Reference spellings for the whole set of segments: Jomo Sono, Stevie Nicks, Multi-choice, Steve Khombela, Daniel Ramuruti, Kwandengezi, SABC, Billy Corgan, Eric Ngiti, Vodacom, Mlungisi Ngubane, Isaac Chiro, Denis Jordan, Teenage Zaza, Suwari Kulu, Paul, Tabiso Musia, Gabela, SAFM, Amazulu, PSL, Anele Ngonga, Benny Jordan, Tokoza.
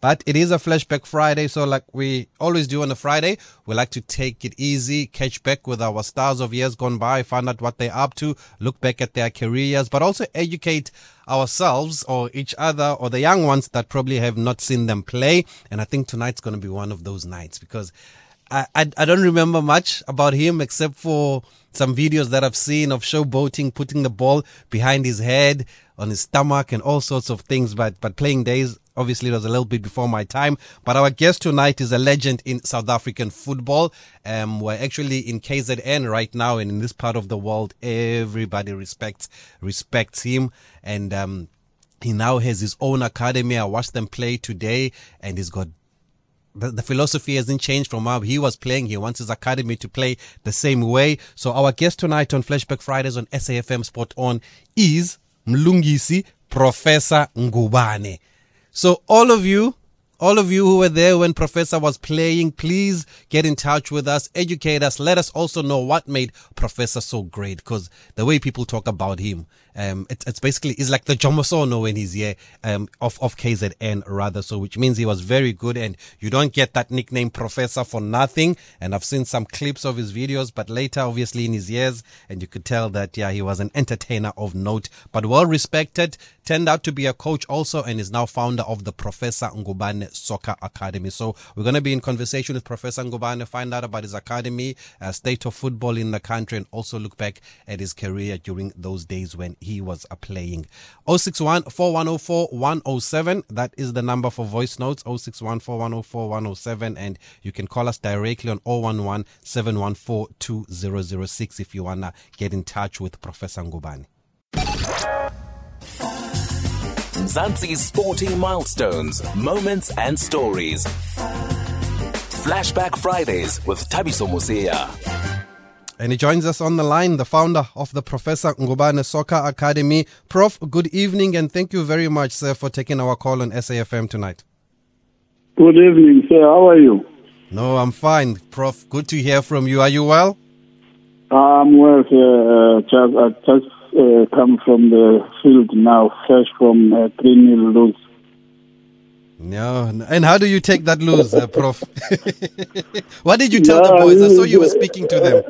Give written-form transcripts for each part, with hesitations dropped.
But it is a Flashback Friday, so like we always do on a Friday, we like to take it easy, catch back with our stars of years gone by, find out what they're up to, look back at their careers, but also educate ourselves or each other or the young ones that probably have not seen them play. And I think tonight's going to be one of those nights, because I don't remember much about him except for some videos that I've seen of showboating, putting the ball behind his head, on his stomach, and all sorts of things. But playing days, obviously, it was a little bit before my time. But our guest tonight is a legend in South African football. We're actually in KZN right now, and in this part of the world, everybody respects him. And he now has his own academy. I watched them play today, and he's got the philosophy hasn't changed from how he was playing. He wants his academy to play the same way. So our guest tonight on Flashback Fridays on SAFM Sport On is Mlungisi Professor Ngubane. So all of you who were there when Professor was playing, please get in touch with us, educate us, let us also know what made Professor so great, because the way people talk about him, it's basically, it's like the Jomo Sono when he's here, of KZN rather, so which means he was very good, and you don't get that nickname Professor for nothing. And I've seen some clips of his videos, but later obviously in his years, and you could tell that, yeah, he was an entertainer of note, but well respected, turned out to be a coach also, and is now founder of the Professor Ngubane Soccer Academy. So we're going to be in conversation with Professor Ngubane, find out about his academy, state of football in the country, and also look back at his career during those days when he was playing. 061-4104-107, that is the number for voice notes, 061-4104-107, and you can call us directly on 011-714-2006 if you want to get in touch with Professor Ngubane. Mzansi's sporting milestones, moments and stories. Flashback Fridays with Tabiso Musia. And he joins us on the line, the founder of the Professor Ngubane Soccer Academy. Prof, good evening, and thank you very much, sir, for taking our call on SAFM tonight. Good evening, sir. How are you? No, I'm fine, Prof. Good to hear from you. Are you well? I'm well, sir. I just come from the field now, fresh from 3-0 lose. No, and how do you take that lose, Prof? What did you tell the boys? I saw you were speaking to them.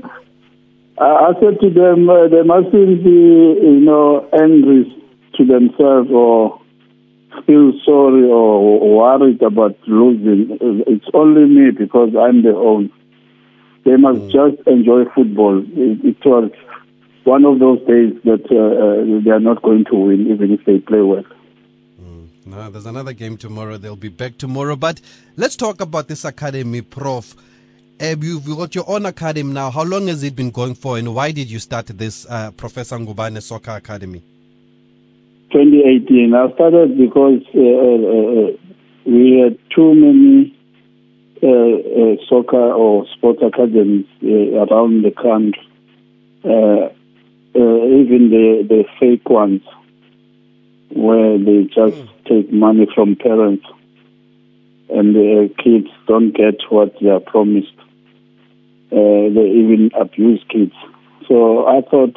I said to them, they mustn't be, angry to themselves or feel sorry or worried about losing. It's only me because I'm the owner. They must just enjoy football. It was one of those days that they are not going to win, even if they play well. No, there's another game tomorrow. They'll be back tomorrow. But let's talk about this academy, Prof. You've got your own academy now. How long has it been going for, and why did you start this Professor Ngubane Soccer Academy? 2018. I started because we had too many soccer or sports academies around the country. Even the fake ones, where they just take money from parents and the kids don't get what they are promised. They even abuse kids. So I thought,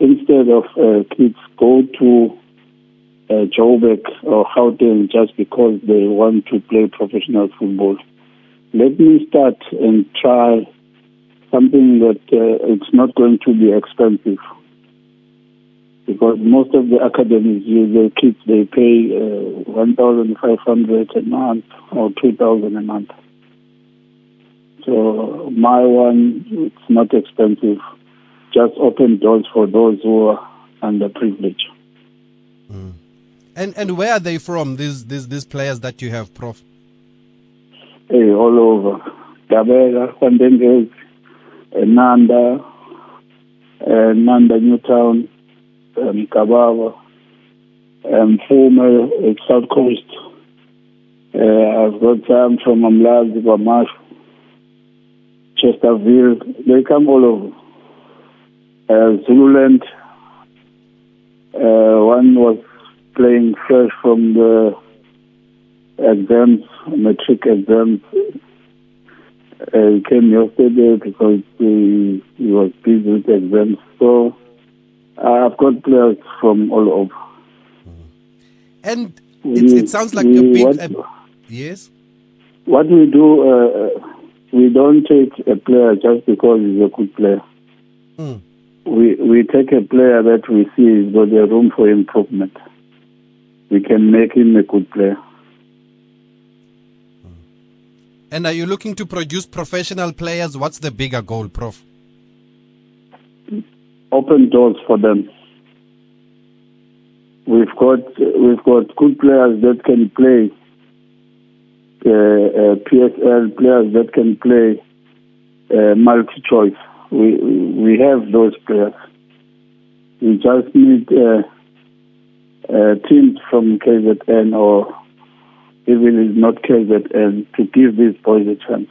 instead of kids go to Joburg or Gauteng just because they want to play professional football, let me start and try something that it's not going to be expensive, because most of the academies, the kids, they pay 1,500 a month or 2,000 a month. So my one, it's not expensive. Just open doors for those who are underprivileged. Mm. And where are they from? These players that you have, Prof. Hey, all over. Gabela, Kwandengezi, Nanda Newtown, Kababa, Fuma, South Coast. I've got some from Amlazi, Bamash, Chesterfield. They come all over. Zululand, one was playing fresh from the exams, metric exams. He came yesterday because he was busy with exams. So I've got players from all over. And it sounds like a big, Yes? What we do, we don't take a player just because he's a good player. Mm. We take a player that we see has got a room for improvement. We can make him a good player. And are you looking to produce professional players? What's the bigger goal, Prof? Open doors for them. We've got good players that can play PSL, players that can play multi-choice. We have those players. We just need teams from KZN, or even if not KZN, to give these boys a chance.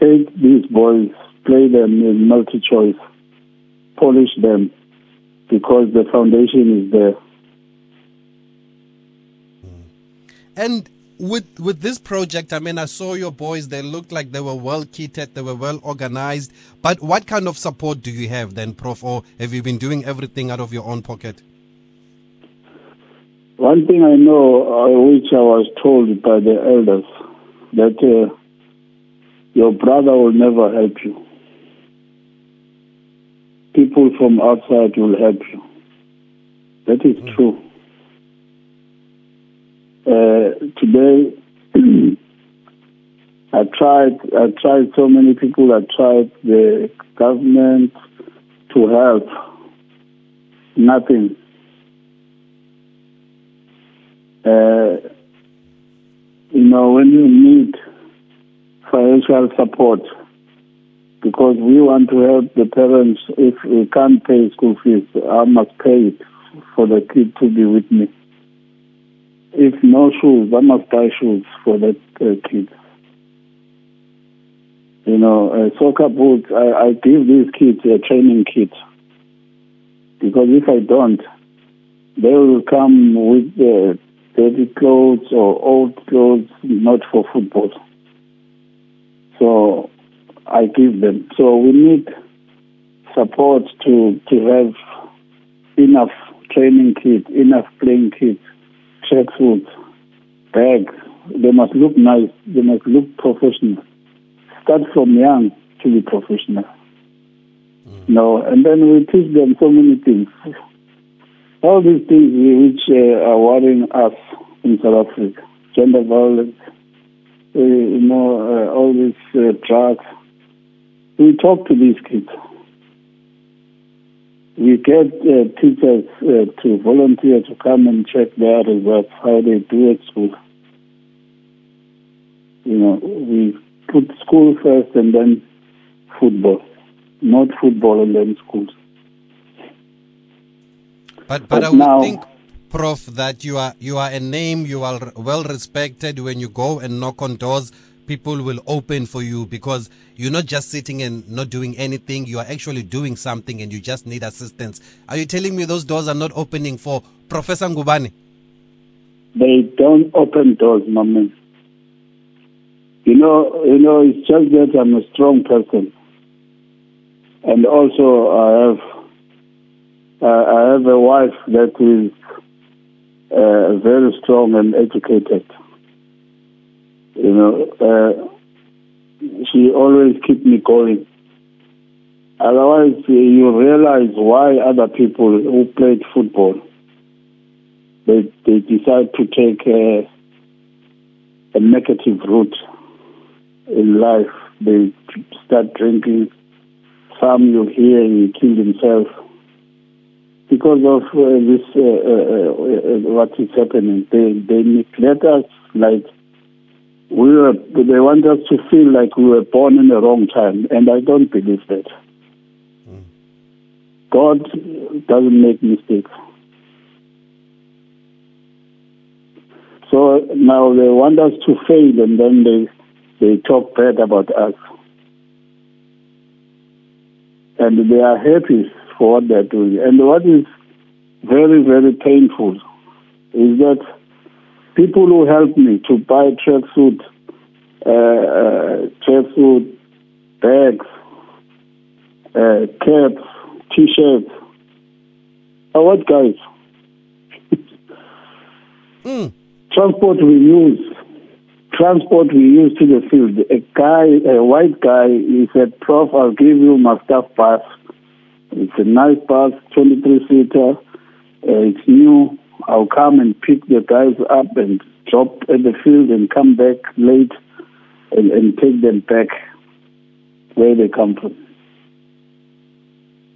Take these boys, play them in multi-choice, polish them, because the foundation is there. And with this project, I mean, I saw your boys, they looked like they were well kitted, they were well organized, but what kind of support do you have then, Prof, or have you been doing everything out of your own pocket? One thing I know, which I was told by the elders, that your brother will never help you. People from outside will help you. That is true. Today, I tried so many people. I tried the government to help. Nothing. When you need financial support, because we want to help the parents, if we can't pay school fees, I must pay it for the kid to be with me. If no shoes, I must buy shoes for that kid. Soccer boots, I give these kids a training kit, because if I don't, they will come with the dirty clothes or old clothes, not for football. So I give them. So we need support to have enough training kit, enough playing kit, tracksuits, bags. They must look nice. They must look professional. Start from young to be professional. Mm. No, and then we teach them so many things. All these things which are worrying us in South Africa, gender violence, all these drugs. We talk to these kids. We get teachers to volunteer to come and check their results, how they do at school. We put school first and then football. Not football and then schools. But I would now think, Prof, that you are a name, you are well respected. When you go and knock on doors, people will open for you, because you're not just sitting and not doing anything. You are actually doing something, and you just need assistance. Are you telling me those doors are not opening for Professor Ngubane? They don't open doors, my man. It's just that I'm a strong person, and also I have a wife that is very strong and educated. She always keeps me going. Otherwise, you realize why other people who played football, they decide to take a negative route in life. They start drinking. Some you hear he killed himself, because of this, what is happening. They neglect us like we were. They want us to feel like we were born in the wrong time, and I don't believe that. Mm. God doesn't make mistakes. So now they want us to fail, and then they talk bad about us, and they are happy for what they're doing. And what is very, very painful is that people who helped me to buy tracksuit bags, caps, T-shirts, are what guys? Transport we use, transport we used to the field, a white guy, he said, "Prof, I'll give you my staff pass. It's a nice pass, 23-seater. It's new. I'll come and pick the guys up and drop at the field and come back late and take them back where they come from."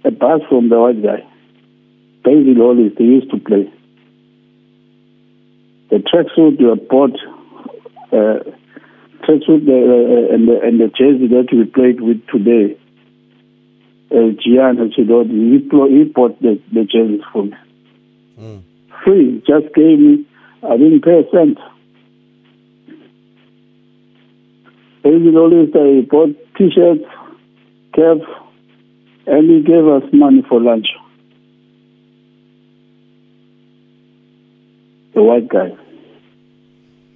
A pass from the white guy. Daisy Lollies, they used to play. The tracksuit were bought, and the jersey that we played with today, Gianna Chidodi, he bought the jerseys for me. Mm. Free, just gave me, I didn't pay a cent. Daisy Lollies, they bought T-shirts, caps, and he gave us money for lunch. The white guy.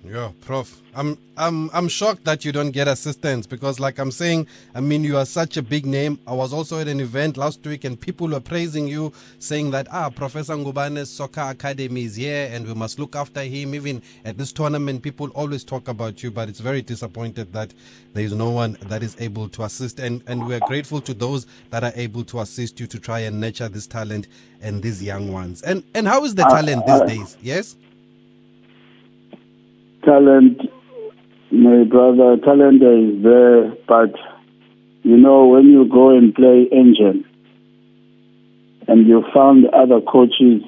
Yeah, Prof. I'm shocked that you don't get assistance because, like I'm saying, I mean, you are such a big name. I was also at an event last week and people were praising you, saying that, Professor Ngubane Soccer Academy is here and we must look after him. Even at this tournament, people always talk about you, but it's very disappointed that there is no one that is able to assist. And we are grateful to those that are able to assist you to try and nurture this talent and these young ones. And how is the talent these days? Yes? Talent, my brother, talent is there, but you know, when you go and play engine and you find other coaches,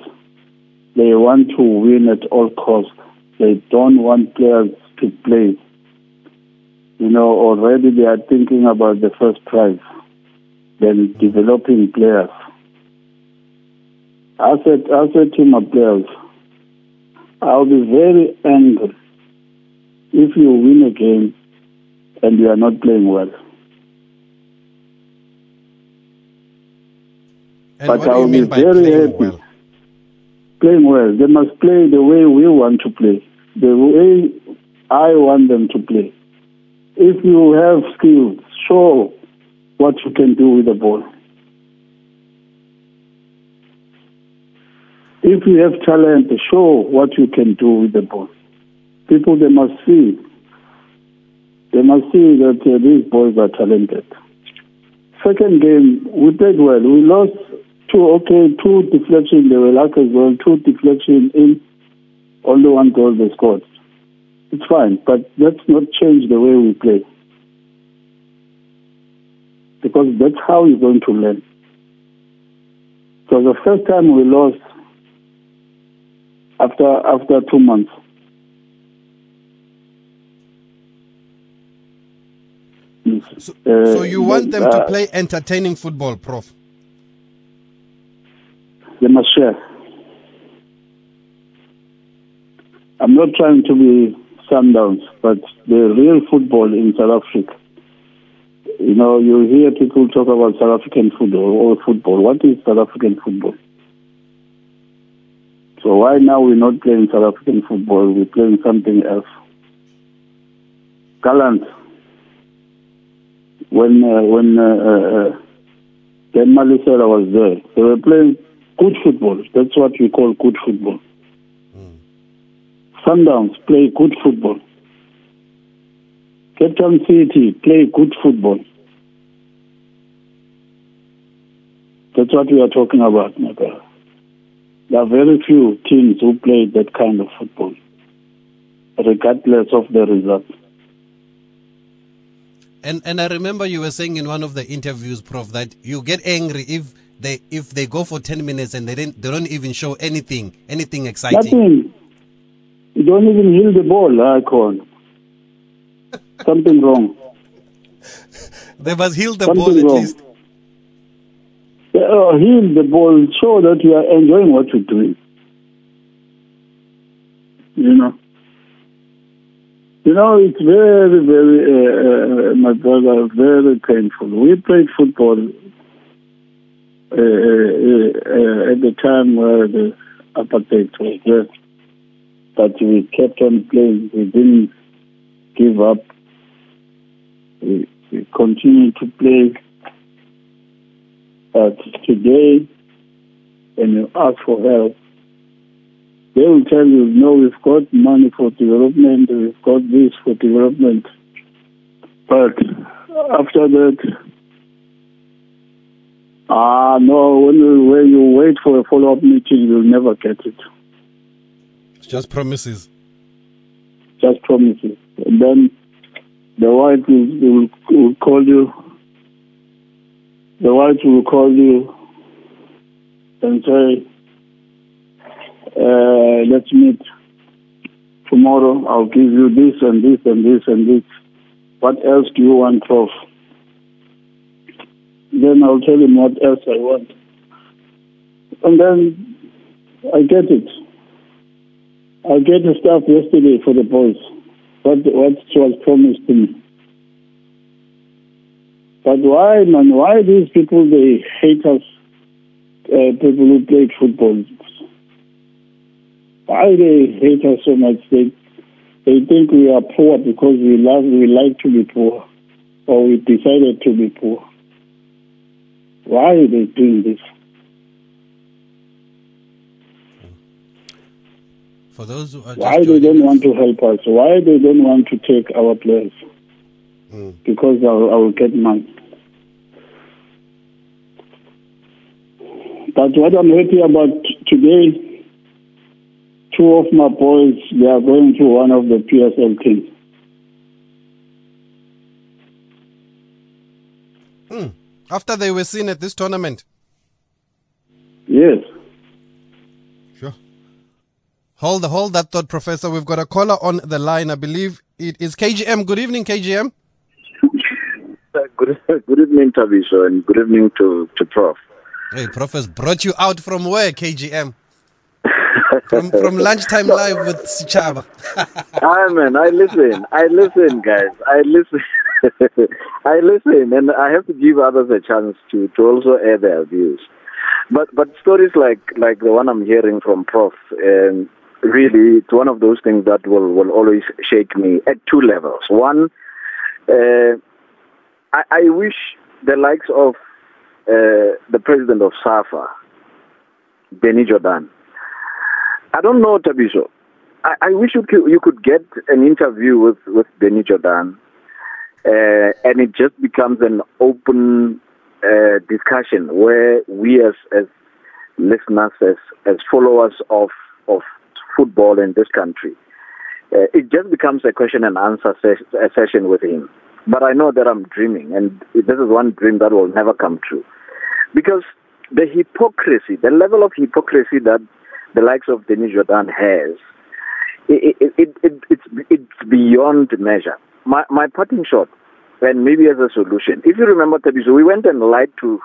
they want to win at all costs. They don't want players to play. You know, already they are thinking about the first prize, then developing players. I said to my players, I'll be very angry if you win a game and you are not playing well. And but I will be very happy. Well? Playing well. They must play the way we want to play, the way I want them to play. If you have skills, show what you can do with the ball. If you have talent, show what you can do with the ball. People, they must see that these boys are talented. Second game, we played well. We lost two deflections. They were lucky as well. Two deflections in, only one goal they scored. It's fine, but let's not change the way we play. Because that's how you're going to learn. So the first time we lost after 2 months. So you want them to play entertaining football, Prof? They must share. I'm not trying to be Sundowns, but the real football in South Africa. You know, you hear people talk about South African football or football. What is South African football? So why now we're not playing South African football? We're playing something else. Gallant. When Malisela was there, they were playing good football. That's what we call good football. Mm. Sundowns play good football. Cape Town City play good football. That's what we are talking about, my brother. There are very few teams who play that kind of football, regardless of the result. And I remember you were saying in one of the interviews, Prof, that you get angry if they go for 10 minutes and they don't even show anything exciting. Nothing. You don't even heal the ball, Icon. Something wrong. They must heal the ball at least. Heal the ball, show that you are enjoying what you're doing. You know. You know, it's very, very, my brother, very painful. We played football at the time where the apartheid was there, but we kept on playing. We didn't give up. We continued to play. But today, when you ask for help, they will tell you, no, we've got money for development, we've got this for development. But after that, no, when you wait for a follow-up meeting, you'll never get it. It's just promises. Just promises. And then the white will call you. The white will call you and say, let's meet tomorrow. I'll give you this and this and this and this. What else do you want, Prof? Then I'll tell him what else I want. And then I get it. I get the stuff yesterday for the boys, what was promised to me. But why, man, why these people, they hate us, people who played football? Why they hate us so much? They think we are poor because we like to be poor, or we decided to be poor. Why are they doing this? For those who are why they don't want to help us? Why they don't want to take our players? Mm. Because I will get mine. But what I'm happy about today, two of my boys, they are going to one of the PSL teams. Mm. After they were seen at this tournament? Yes. Hold that thought, Professor. We've got a caller on the line. I believe it is KGM. Good evening, KGM. Good evening, Tabiso, and good evening to Prof. Hey, Prof has brought you out from where, KGM? From lunchtime live with Sichaba. Aye, man. I listen, guys. I listen, and I have to give others a chance to also air their views. But stories like the one I'm hearing from Prof. Really, it's one of those things that will always shake me at two levels. One, I wish the likes of the president of SAFA, Benny Jordan. I don't know, Tabiso. I wish you could get an interview with Danny Jordaan, and it just becomes an open discussion where we as listeners, as followers of football in this country. It just becomes a question and answer session with him. But I know that I'm dreaming, and this is one dream that will never come true. Because the hypocrisy, the level of hypocrisy that the likes of Denis Jordan has, it's beyond measure. My parting shot, and maybe as a solution, if you remember, Tabiso, we went and lied to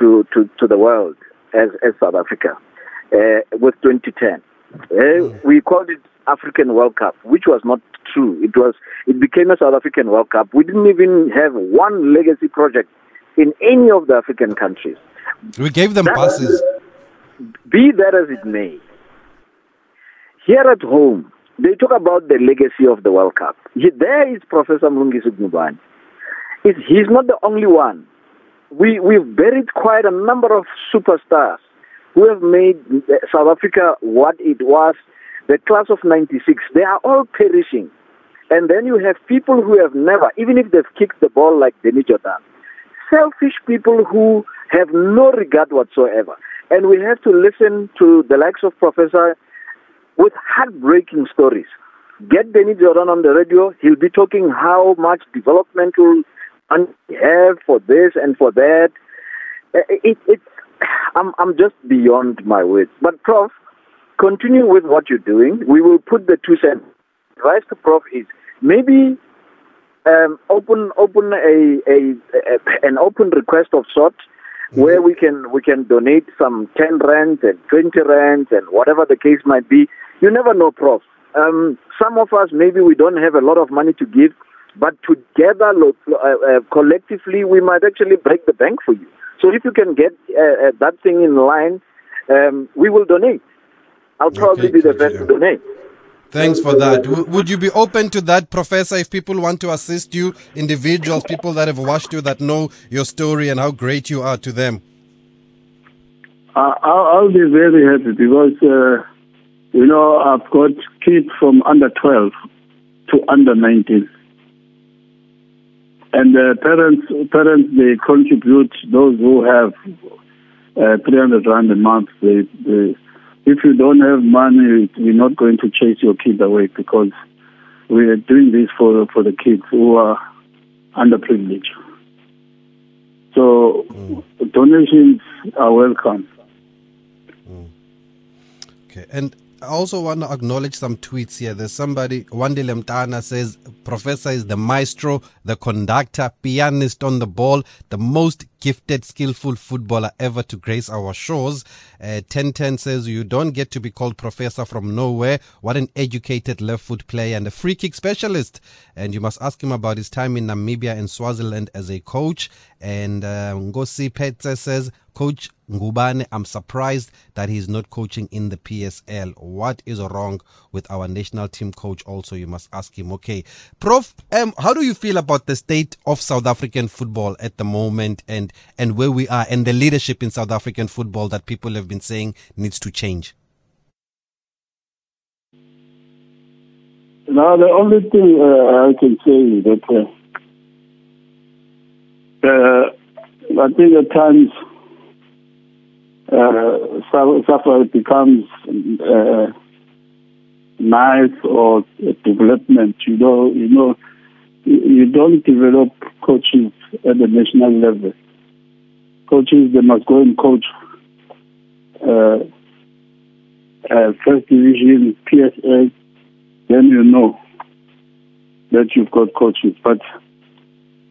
the world as South Africa with 2010. We called it African World Cup, which was not true. It became a South African World Cup. We didn't even have one legacy project in any of the African countries. We gave them passes. Be that as it may, here at home, they talk about the legacy of the World Cup. There is Professor Mlungisi Ngubane. He's not the only one. We've buried quite a number of superstars who have made South Africa what it was. The class of 96, they are all perishing. And then you have people who have never, even if they've kicked the ball like Denis Jordan, selfish people who have no regard whatsoever. And we have to listen to the likes of Professor with heartbreaking stories. Get Danny Jordaan on the radio. He'll be talking how much developmental money we have for this and for that. I'm just beyond my words. But Prof, continue with what you're doing. We will put the 2 cents. Advice to Prof is maybe open an open request of sort. Mm-hmm. Where we can donate some 10 rands and 20 rands and whatever the case might be. You never know, Prof. Some of us, maybe we don't have a lot of money to give, but together, collectively, we might actually break the bank for you. So if you can get that thing in line, we will donate. I'll probably be the best to donate. Thanks for that. Would you be open to that, Professor, if people want to assist you, individuals, people that have watched you, that know your story and how great you are to them? I'll be very happy because, I've got kids from under 12 to under 19. And parents, they contribute. Those who have 300 rand a month, they, if you don't have money, we're not going to chase your kid away, because we are doing this for the kids who are underprivileged. So donations are welcome. Okay, and I also want to acknowledge some tweets here. There's somebody, Wande Lemtana, says, Professor is the maestro, the conductor, pianist on the ball, the most gifted, skillful footballer ever to grace our shores. 1010 says, you don't get to be called Professor from nowhere. What an educated left foot player and a free kick specialist. And you must ask him about his time in Namibia and Swaziland as a coach. And Ngosi Petse says, Coach Ngubane, I'm surprised that he's not coaching in the PSL. What is wrong with our national team coach? Also, you must ask him. Okay, Prof, how do you feel about the state of South African football at the moment, and where we are, and the leadership in South African football that people have been saying needs to change? Now, the only thing I can say is that I think at times SAFA becomes nice or development. You know, you don't develop coaches at the national level. Coaches, they must go and coach first division, PSL. Then you know that you've got coaches. But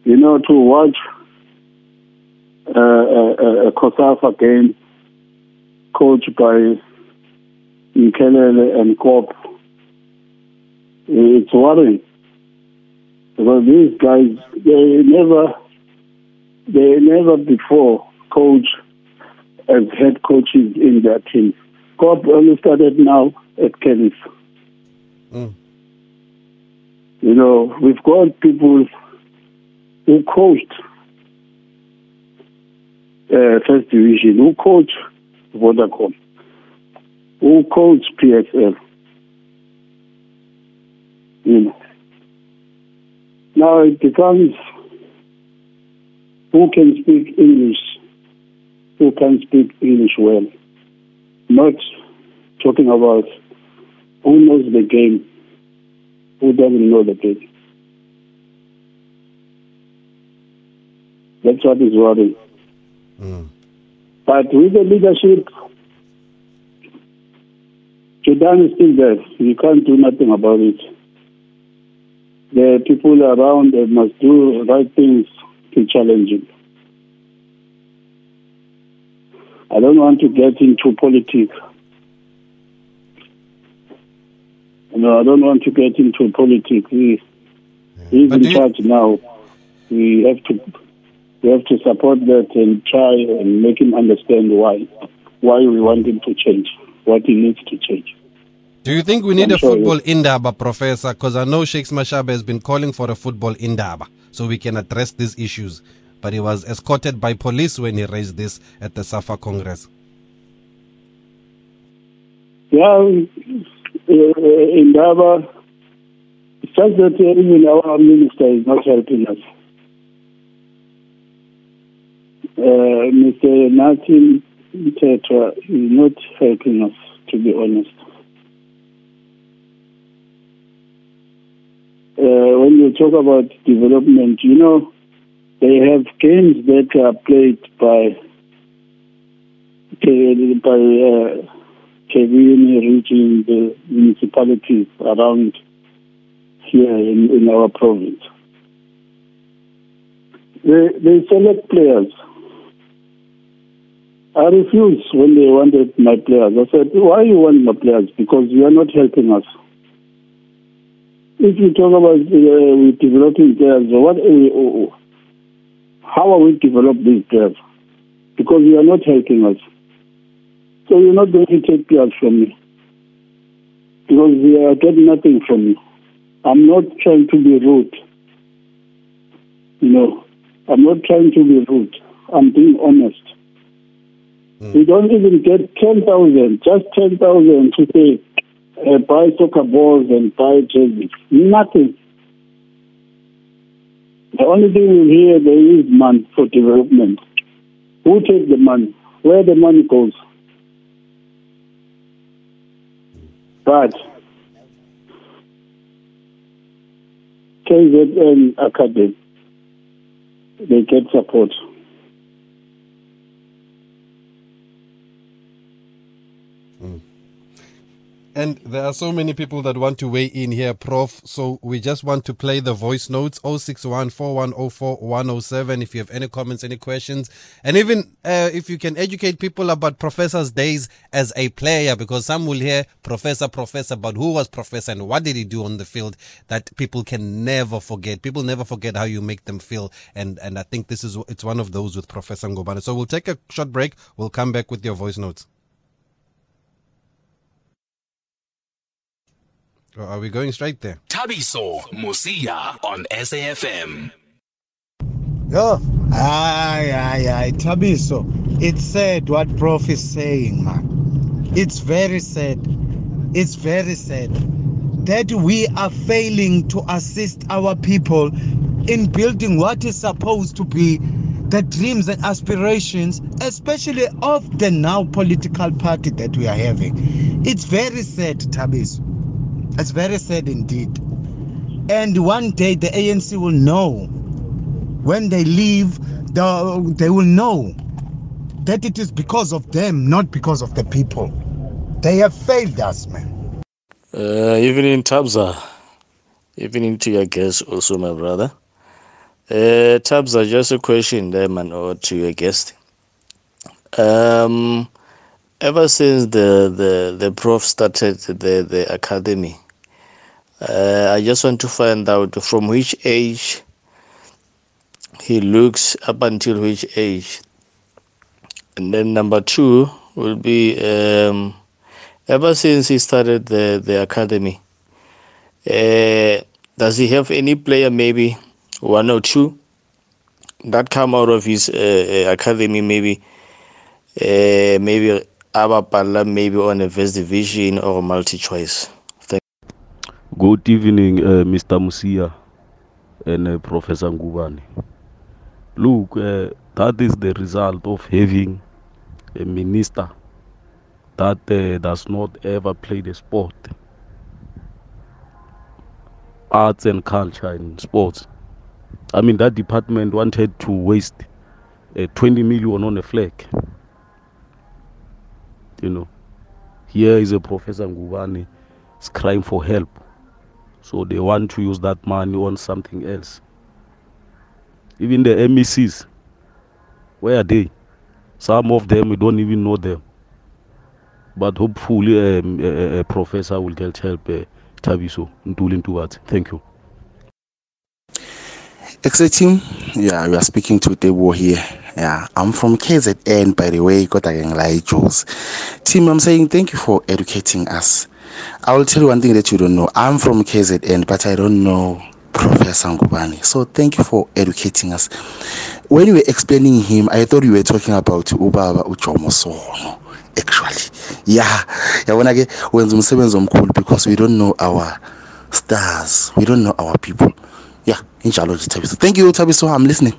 you know, to watch a COSAFA game coached by Mikel and Corp, it's worrying. Because these guys, they never before coached as head coaches in their team. Corp only started now at Kenneth. Mm. You know, we've got people who coached first division, who coached Vodacom, who coached PSL. You know. Now it becomes who can speak English, who can speak English well. Not talking about who knows the game, who doesn't know the game. That's what is worrying. Mm. But with the leadership, Jordan is still there. You can't do nothing about it. The people around that must do the right things to challenge him. I don't want to get into politics. No, I don't want to get into politics. He's in charge now. We have to support that and try and make him understand why we want him to change, what he needs to change. Do you think we need a football indaba, Professor? Because I know Sheikh Mashaba has been calling for a football indaba so we can address these issues. But he was escorted by police when he raised this at the SAFA Congress. Yeah, indaba. It's just that even our minister is not helping us. Mr. Nathi Mthethwa is not helping us, to be honest. When you talk about development, you know, they have games that are played by KZN region, the municipalities around here in our province. They select players. I refused when they wanted my players. I said, why you want my players? Because you are not helping us. If you talk about developing players, how are we develop these players? Because you are not helping us. So you're not going to take players from me. Because we are getting nothing from you. I'm not trying to be rude. No, I'm not trying to be rude. I'm being honest. Mm. We don't even get 10,000, just 10,000 to say, buy soccer balls and buy jerseys. Nothing. The only thing you hear there is money for development. Who takes the money? Where the money goes? But KZN Academy, they get support. And there are so many people that want to weigh in here, Prof. So we just want to play the voice notes, 061 4104 107, if you have any comments, any questions. And even if you can educate people about Professor's days as a player, because some will hear Professor, but who was Professor and what did he do on the field that people can never forget? People never forget how you make them feel. And I think this is, it's one of those with Professor Ngubane. So we'll take a short break. We'll come back with your voice notes. Or are we going straight there? Tabiso Musia on SAFM. Oh, aye. Tabiso, it's sad what Prof is saying, man. It's very sad that we are failing to assist our people in building what is supposed to be the dreams and aspirations, especially of the now political party that we are having. It's very sad, Tabiso. It's very sad indeed. And one day the ANC will know. When they leave, they will know that it is because of them, not because of the people. They have failed us, man. Even in Tabza, even into your guest also, my brother. Tabza, just a question there, man, or to your guest. Ever since the Prof started the academy, I just want to find out from which age he looks up until which age. And then number two will be, ever since he started the academy, does he have any player, maybe one or two, that come out of his academy, maybe Abapala, maybe on a first division or multi-choice? Good evening, Mr. Musia and Professor Ngubane. Look, that is the result of having a minister that does not ever play the sport, arts and culture and sports. I mean, that department wanted to waste 20 million on a flag. You know, here is a Professor Ngubane crying for help. So they want to use that money on something else. Even the MECs, where are they? Some of them, we don't even know them. But hopefully a professor will get help, Tabiso, Ntuli Ntuwati. Thank you. Exciting. Yeah, we are speaking to Debo here. Yeah, I'm from KZN, by the way, Kotaganglai Jules. Tim, I'm saying thank you for educating us. I will tell you one thing that you don't know. I'm from KZN, but I don't know Professor Ngubane. So thank you for educating us. When you were explaining him, I thought you were talking about Ubaba Jomo Sono, actually. Yeah, when I get when Zumseven, because we don't know our stars, we don't know our people. Yeah, inshallah, Tabiso. Thank you, Tabiso. I'm listening.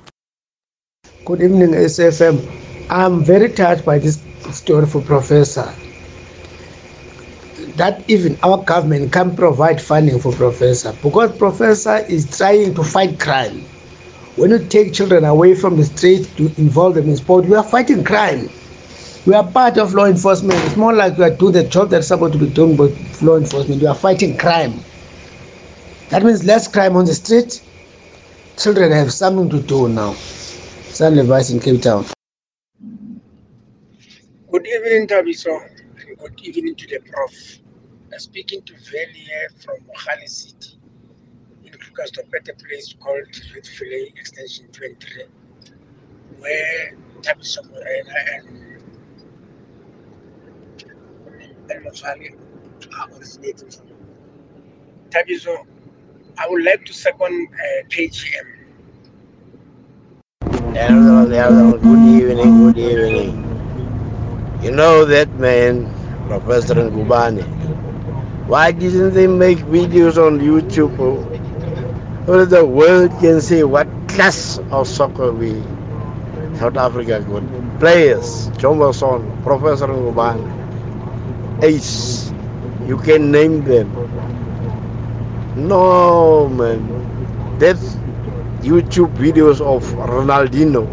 Good evening, SFM. I'm very touched by this story for Professor. That even our government can provide funding for Professor, because Professor is trying to fight crime. When you take children away from the street to involve them in sport, we are fighting crime. We are part of law enforcement. It's more like we are doing the job that's supposed to be done by law enforcement. We are fighting crime. That means less crime on the street. Children have something to do now. San Levi's in Cape Town. Good evening, Tabiso, and good evening to the Prof. I'm speaking to Veli here from Mohali City, in regards to a place called Red Fillet Extension 23, where Tabiso Morena and Mohali are originating from. Tabiso, I would like to second KGM. Hello, good evening. You know that man, Professor Ngubane, Why didn't they make videos on YouTube so that the world can see what class of soccer we South Africa got? Players, Jomo Sono, Professor Ngubane, Ace, you can name them. No, man. That's YouTube videos of Ronaldinho.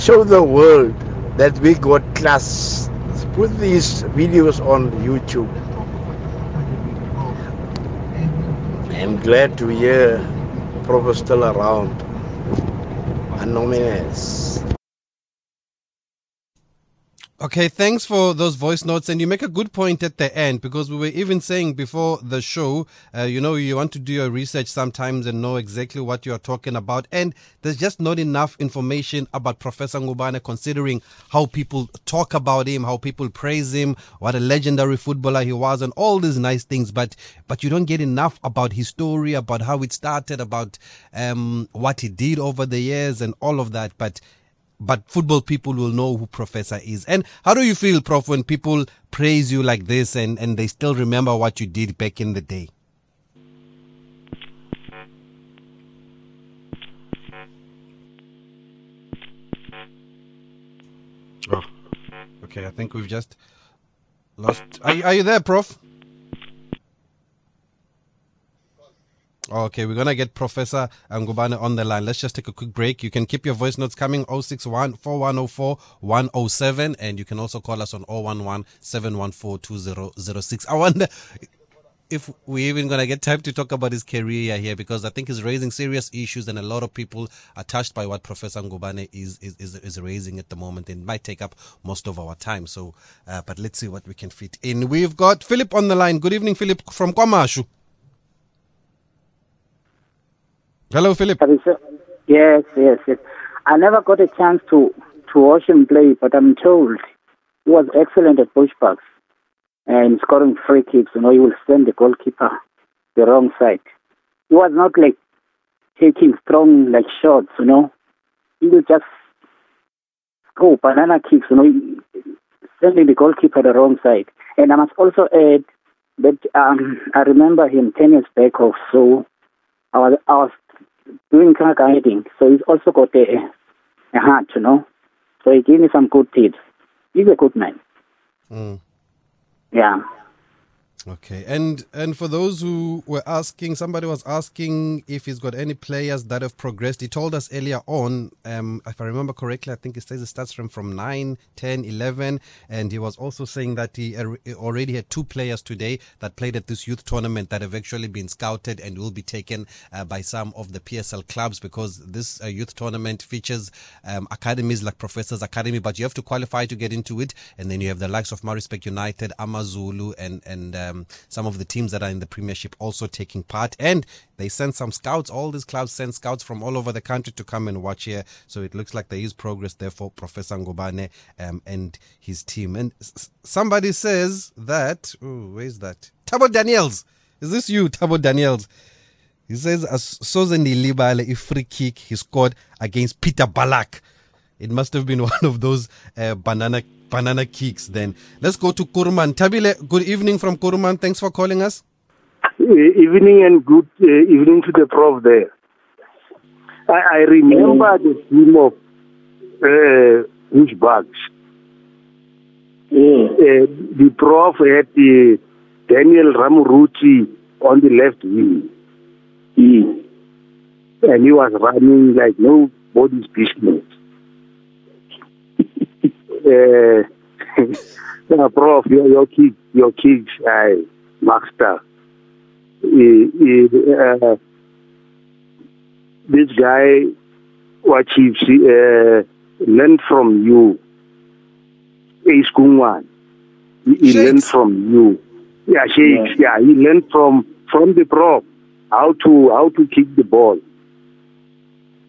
Show the world that we got class. Put these videos on YouTube. I'm glad to hear Prof is still around. Anonymous. Okay, thanks for those voice notes. And you make a good point at the end, because we were even saying before the show, you want to do your research sometimes and know exactly what you're talking about. And there's just not enough information about Professor Ngubane, considering how people talk about him, how people praise him, what a legendary footballer he was, and all these nice things. But you don't get enough about his story, about how it started, about what he did over the years and all of that. But football people will know who Professor is. And how do you feel, Prof, when people praise you like this and they still remember what you did back in the day? Oh, okay. I think we've just lost. Are you there, Prof? Okay, we're going to get Professor Ngubane on the line. Let's just take a quick break. You can keep your voice notes coming, 061-4104-107. And you can also call us on 011-714-2006. I wonder if we're even going to get time to talk about his career here, because I think he's raising serious issues and a lot of people are touched by what Professor Ngubane is raising at the moment, and might take up most of our time. So, but let's see what we can fit in. We've got Philip on the line. Good evening, Philip, from KwaMashu. Hello, Philip. Yes. I never got a chance to watch him play, but I'm told he was excellent at Bushbucks and scoring free kicks. He will send the goalkeeper the wrong side. He was not like taking strong shots. He will just go banana kicks. Sending the goalkeeper the wrong side. And I must also add that I remember him 10 years back or so. I was doing car guiding, so he's also got a heart, So he gave me some good tips. He's a good man. Mm. Yeah. Okay, and for those who were asking, somebody was asking if he's got any players that have progressed. He told us earlier on, if I remember correctly, I think he says it starts from 9, 10, 11, and he was also saying that he already had two players today that played at this youth tournament that have actually been scouted and will be taken by some of the PSL clubs, because this youth tournament features academies like Professor's Academy, but you have to qualify to get into it, and then you have the likes of Maritzburg United, Amazulu, and some of the teams that are in the Premiership also taking part, and they send some scouts. All these clubs send scouts from all over the country to come and watch here. So it looks like there is progress there for Professor Ngubane and his team. And somebody says that, where's that? Tabo Daniels, is this you, Tabo Daniels? He says a free kick he scored against Peter Balack. It must have been one of those banana kicks then. Let's go to Kuruman. Tabile, good evening from Kuruman. Thanks for calling us. Evening and good evening to the Prof there. I remember the team of Bushbucks. The Prof had Daniel Ramuruti on the left wing. And he was running like nobody's business. Prof, your kids, Maxter. This guy, what he learned from you, Ace Kungwan. He learned from you. Yeah, Shakes. Yeah, he learned from the Prof how to kick the ball.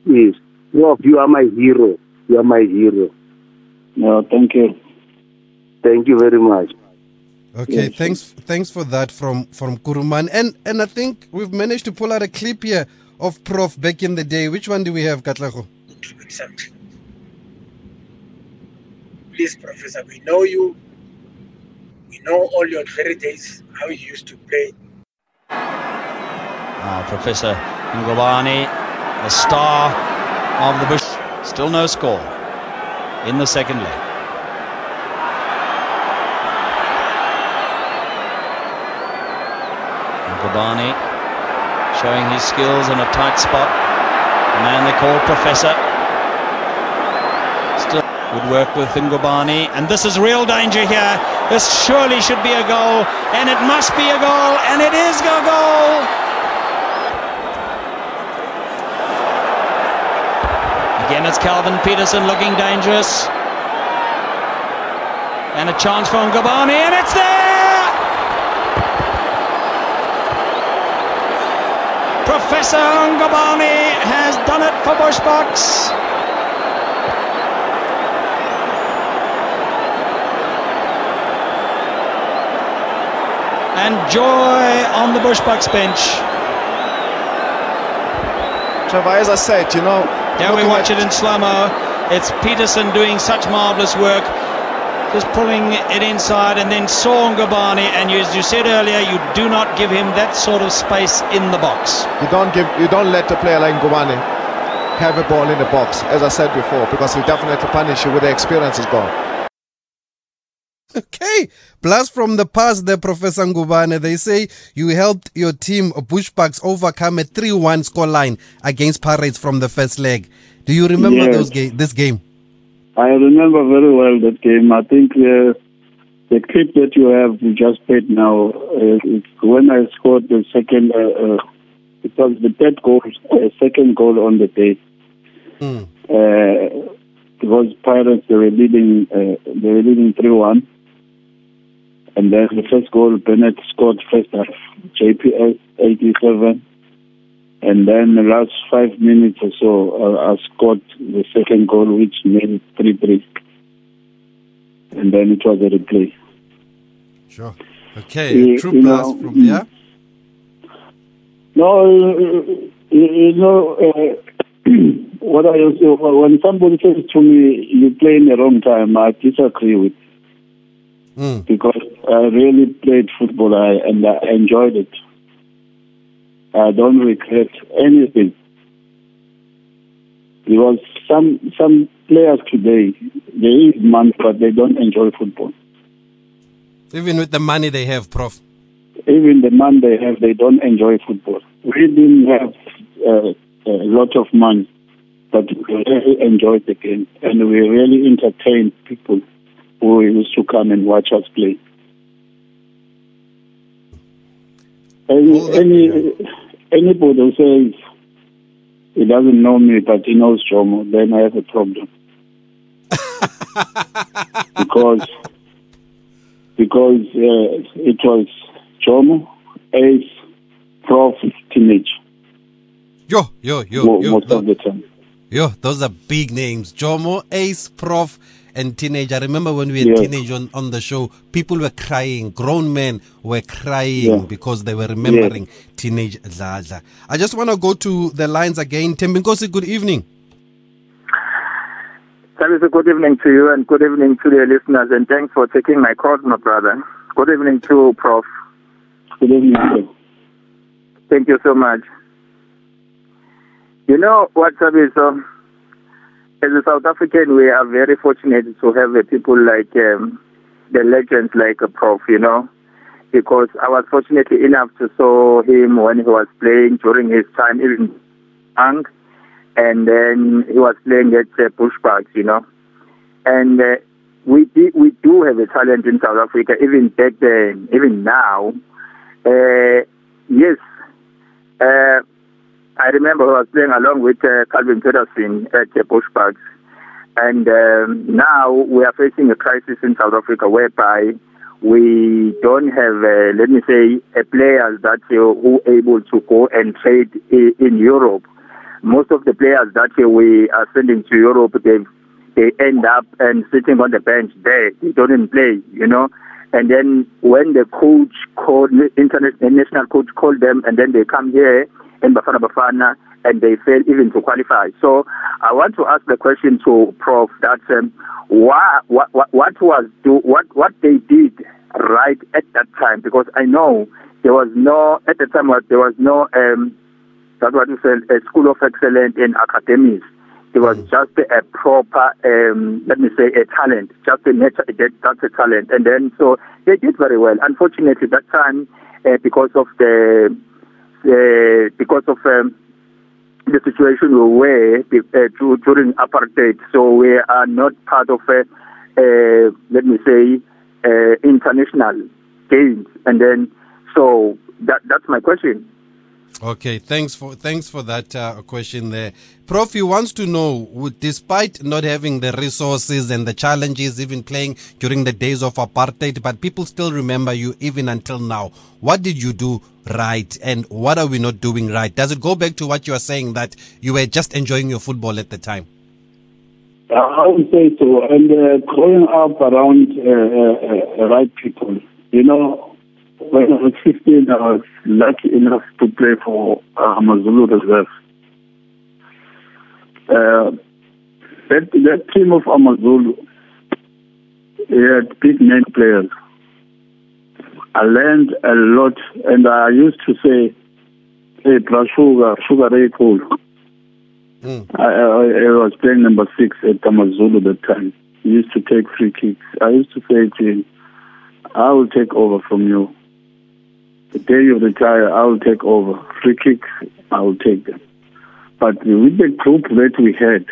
Yes, Prof, you are my hero. You are my hero. No, thank you. Thank you very much. Okay, yes. Thanks for that from Kuruman. And I think we've managed to pull out a clip here of Prof back in the day. Which one do we have, Katlego? Accept. Please, Professor, we know you. We know all your very days, how you used to play. Professor Ngubane, the star of the Bush. Still no score in the second leg. Ngubane showing his skills in a tight spot. The man they call Professor. Still good work with Ngubane, and this is real danger here. This surely should be a goal, and it must be a goal, and it is a goal. Again, it's Calvin Peterson looking dangerous. And a chance for Ngubane, and it's there! Professor Ngubane has done it for Bushbucks. And joy on the Bushbucks bench. Trevor, as I said, you know, now we watch it in slow-mo. It's Peterson doing such marvellous work, just pulling it inside, and then saw Ngubane, and as you said earlier, you do not give him that sort of space in the box. You don't let a player like Ngubane have a ball in the box, as I said before, because he'll definitely punish you with the experience he's gone. Okay, blast from the past there, Professor Ngubane. They say you helped your team, Bushbucks, overcome a 3-1 scoreline against Pirates from the first leg. Do you remember this game? I remember very well that game. I think the clip that you have just played now, it's when I scored the second, it was the third goal, second goal on the day. Because Pirates, they were leading 3-1. And then the first goal, Bennett scored first half, JPS 87. And then the last 5 minutes or so, I scored the second goal, which made it 3-3. And then it was a replay. Sure. Okay, true blast from here. No, you know, what I also, when somebody says to me, you play in the wrong time, I disagree with it. Because I really played football and I enjoyed it. I don't regret anything. Because some players today, they eat money, but they don't enjoy football. Even with the money they have, Prof? Even the money they have, they don't enjoy football. We didn't have a lot of money, but we really enjoyed the game. And we really entertained people who used to come and watch us play. Anybody who says he doesn't know me, but he knows Jomo, then I have a problem. because it was Jomo, Ace, Prof, Teenage. Most of the time, those are big names. Jomo, Ace, Prof, and Teenage. I remember when we had Teenage on the show, people were crying. Grown men were crying because they were remembering Teenage Zaza. I just want to go to the lines again. Tembinkosi, good evening. Good evening to you and good evening to the listeners, and thanks for taking my call, my brother. Good evening to Prof. Good evening. Thank you so much. You know what, Sabiso? As a South African, we are very fortunate to have people like the legends like a Prof, you know, because I was fortunate enough to saw him when he was playing during his time, even young, and then he was playing at Bushbucks, you know. And we do have a talent in South Africa, even back then, even now. I remember I was playing along with Calvin Peterson at Bushbucks, and now we are facing a crisis in South Africa whereby we don't have, players that who able to go and trade in Europe. Most of the players that we are sending to Europe, they end up and sitting on the bench there. They don't even play, you know. And then when the coach called, international coach called them, and then they come here, and Bafana Bafana, and they fail even to qualify. So I want to ask the question to Prof that what they did right at that time, because I know there was no, at the time there was no that's what you said, a school of excellence in academies. It was just a proper, let me say, a talent, just a nature, that's a talent. And then, so they did very well. Unfortunately, that time, because of the situation we were during apartheid, so we are not part of a, let me say, international games. And then, so that's my question. Okay, thanks for that question there. Prof, he wants to know, despite not having the resources and the challenges, even playing during the days of apartheid, but people still remember you even until now. What did you do right and what are we not doing right? Does it go back to what you are saying, that you were just enjoying your football at the time? I would say so. And growing up around right people, you know, when I was 15, I was lucky enough to play for Amazulu Reserve. That team of Amazulu had big name players. I learned a lot, and I used to say, "Hey, sugar, very cool." I was playing number 6 at Amazulu that time. He used to take free kicks. I used to say to him, "I will take over from you. The day you retire, I will take over. Free kicks, I will take them." But with the group that we had,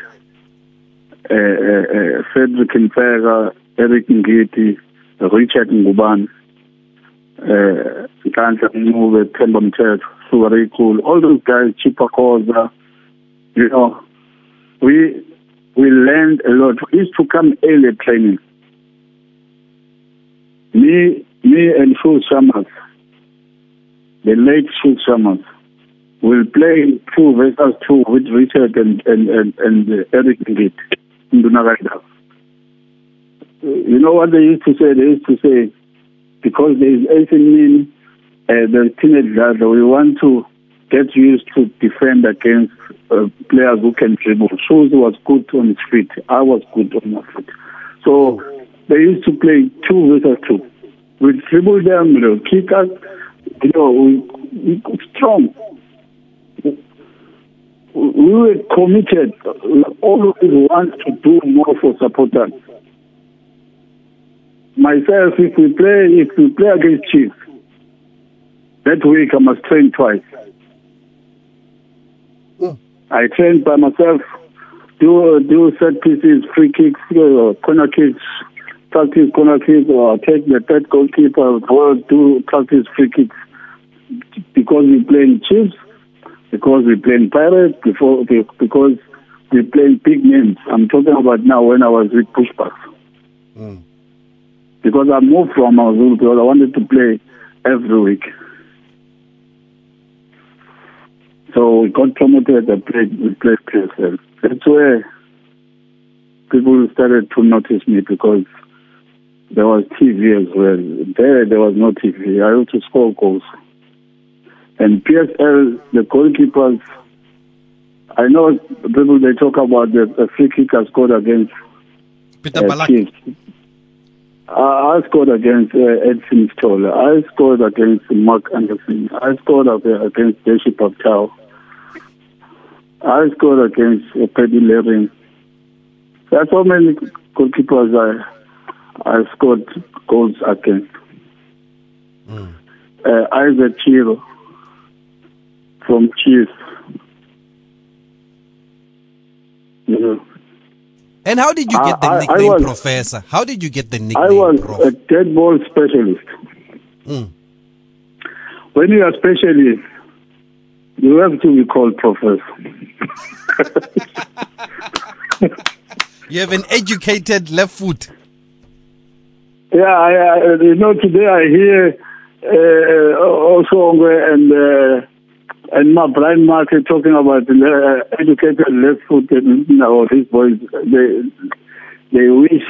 Frederick Mpega, Eric Ngiti, Richard Ngubane, Kansa Mube, Temba Mthethwa, Suwari Kulu, all those guys, Chipa Koza, you know, we learned a lot. We used to come early training. Me and Phil Summers, the late Phil Summers, will play 2 versus 2 with Richard and Eric Ngit in Dunagaida. You know what they used to say? They used to say, because there is anything in the Teenage Zaza, we want to get used to defend against players who can dribble. Shoes was good on his feet. I was good on my feet. So they used to play 2 versus 2. We dribble them, we'll kick us, you know, we strong. We were committed. We always want to do more for supporters. Myself, if we play against Chiefs, that week I must train twice. I trained by myself, do set pieces, free kicks, corner kicks, practice corner kicks, or take the third goalkeeper, or do practice free kicks. Because we play in Chiefs, because we play in Pirates, because we play big names. I'm talking about now when I was with Bushbucks. Because I moved from Amazulu because I wanted to play every week. So we got promoted and we played PSL. That's where people started to notice me, because there was TV as well. There was no TV. I used to score goals. And PSL, the goalkeepers, I know people, they talk about the free kick I scored against Peter Balack. I scored against Edson Stoller. I scored against Mark Anderson. I scored against Bishop of Chow. I scored against Petty Levin. There are so many goalkeepers I scored goals against. Isaac Chiro from Chiefs. And how did you get the nickname Professor? How did you get the nickname? I was a dead ball specialist. When you are a specialist, you have to be called Professor. You have an educated left foot. Yeah, today I hear Osongo and my Brian Markey talking about educated left foot, and these boys, they wish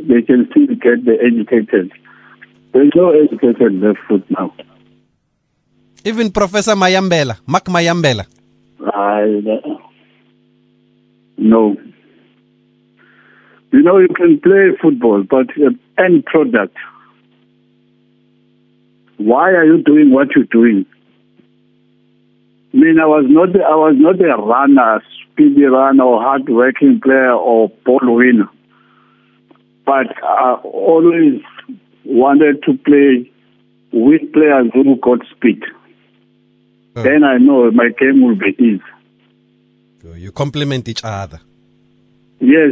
they can still get the educated. There's no educated left foot now. Even Professor Mayambela, Mac Mayambela. No. You know, you can play football, but the end product Why are you doing what you're doing? I mean, I was not a runner, speedy runner, or hard-working player, or ball winner. But I always wanted to play with players who got speed. Oh. Then I know my game will be easy. So you complement each other. Yes,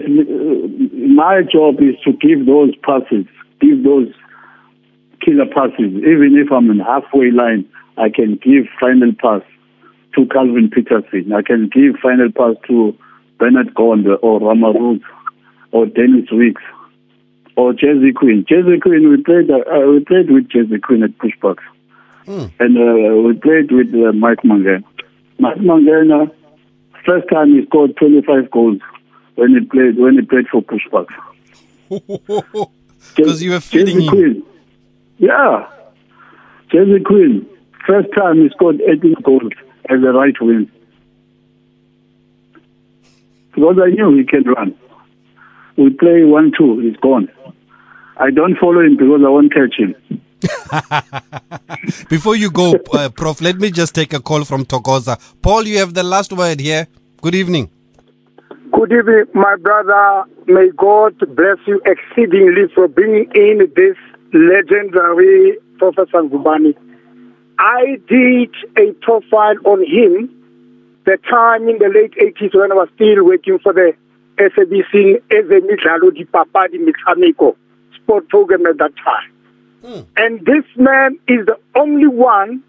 my job is to give those passes, give those killer passes. Even if I'm in halfway line, I can give final pass to Calvin Peterson. I can give final pass to Bennett Gonda or Ramaruz or Dennis Wicks or Jesse Quinn. Jesse Quinn, we played with Jesse Quinn at Bushbucks. Mm. And we played with Mike Mangena. Mike Mangena, first time he scored 25 goals. When he played for Bushbucks, because you were feeding him. Yeah, Jesse Quinn. First time he scored 18 goals as a right wing. Because I knew he can run. We play 1-2. He's gone. I don't follow him because I won't catch him. Before you go, Prof, let me just take a call from Tokoza. Paul, you have the last word here. Good evening. Good evening, my brother. May God bless you exceedingly for bringing in this legendary Professor Ngubane. I did a profile on him the time in the late 80s when I was still working for the SABC as a Midlalo di Papadi Mitsamiko sport program at that time. Mm. And this man is the only one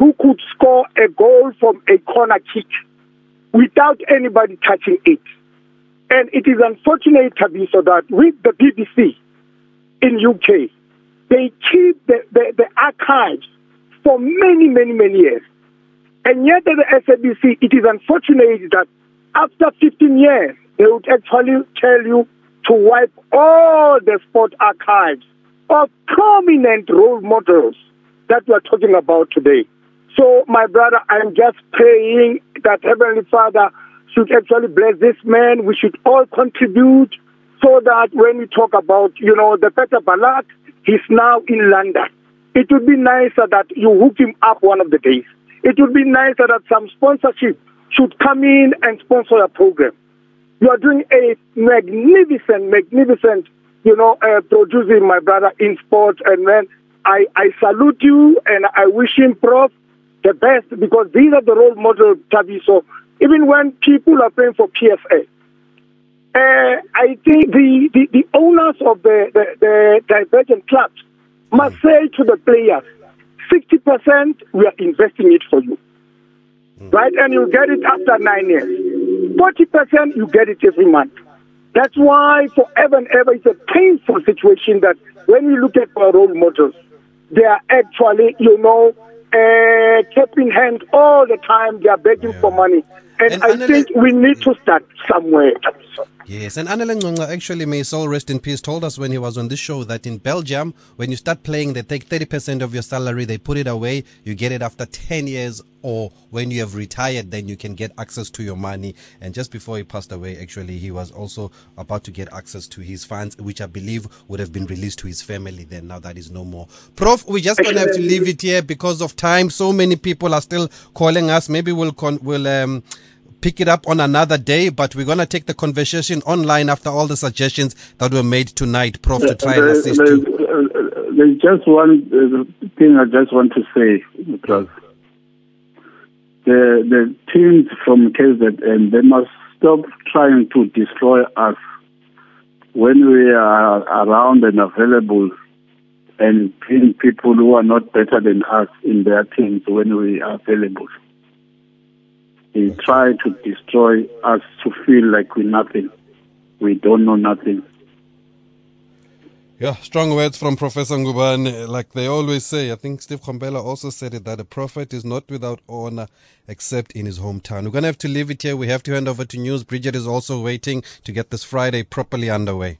who could score a goal from a corner kick without anybody touching it. And it is unfortunate, Tabiso, that with the BBC in UK, they keep the archives for many, many, many years. And yet at the SABC, it is unfortunate that after 15 years, they would actually tell you to wipe all the sport archives of prominent role models that we are talking about today. So, my brother, I'm just praying that Heavenly Father should actually bless this man. We should all contribute so that when we talk about, you know, the Peter Balack, he's now in London. It would be nicer that you hook him up one of the days. It would be nicer that some sponsorship should come in and sponsor a program. You are doing a magnificent, magnificent, you know, producing, my brother, in sports. And then I salute you and I wish him, Prof, the best, because these are the role models, Tabiso. Even when people are playing for PSL, I think the owners of the divergent clubs must say to the players, 60% we are investing it for you, right? And you get it after 9 years. 40% you get it every month. That's why forever and ever it's a painful situation that when we look at our role models, they are actually, you know, kept in hand all the time. They are begging for money. And I think we need to start somewhere. Yes, and Anele Ngonga, actually, may his soul rest in peace, told us when he was on this show that in Belgium, when you start playing, they take 30% of your salary, they put it away, you get it after 10 years, or when you have retired, then you can get access to your money. And just before he passed away, actually, he was also about to get access to his funds, which I believe would have been released to his family then. Now that is no more. Prof, we're just going to have to leave it here because of time. So many people are still calling us. Maybe we'll pick it up on another day, but we're going to take the conversation online after all the suggestions that were made tonight, Prof, to try and assist you. There's just one thing I just want to say, because the teams from KZN, they must stop trying to destroy us when we are around and available and pin people who are not better than us in their teams when we are available. They try to destroy us to feel like we're nothing. We don't know nothing. Yeah, strong words from Professor Ngubane. Like they always say, I think Steve Khombela also said it, that a prophet is not without honor except in his hometown. We're going to have to leave it here. We have to hand over to news. Bridget is also waiting to get this Friday properly underway.